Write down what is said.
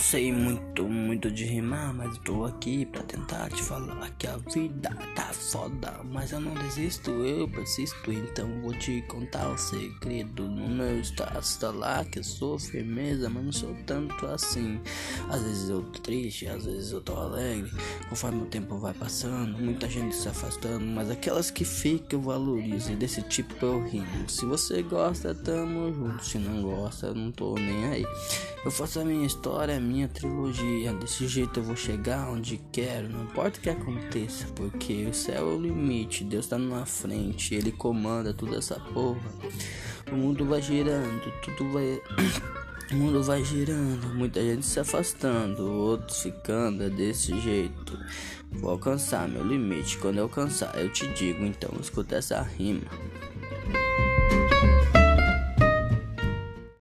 sei muito de rimar, mas tô aqui pra tentar te falar que a vida tá foda. Mas eu não desisto, eu persisto, então vou te contar um segredo. No meu status tá lá que eu sou firmeza, mas não sou tanto assim. Às vezes eu tô triste, às vezes eu tô alegre, conforme o tempo vai passando, muita gente se afastando, mas aquelas que ficam eu valorizo, e desse tipo eu rimo. Se você gosta, tamo junto, se não gosta, eu não tô nem aí. Eu faço a minha história, a minha trilogia. Desse jeito eu vou chegar onde quero, não importa o que aconteça, porque o céu é o limite, Deus tá na frente, Ele comanda toda essa porra. O mundo vai girando, tudo vai... O mundo vai girando, muita gente se afastando, outros ficando, é desse jeito. Vou alcançar meu limite, quando eu alcançar eu te digo, então escuta essa rima.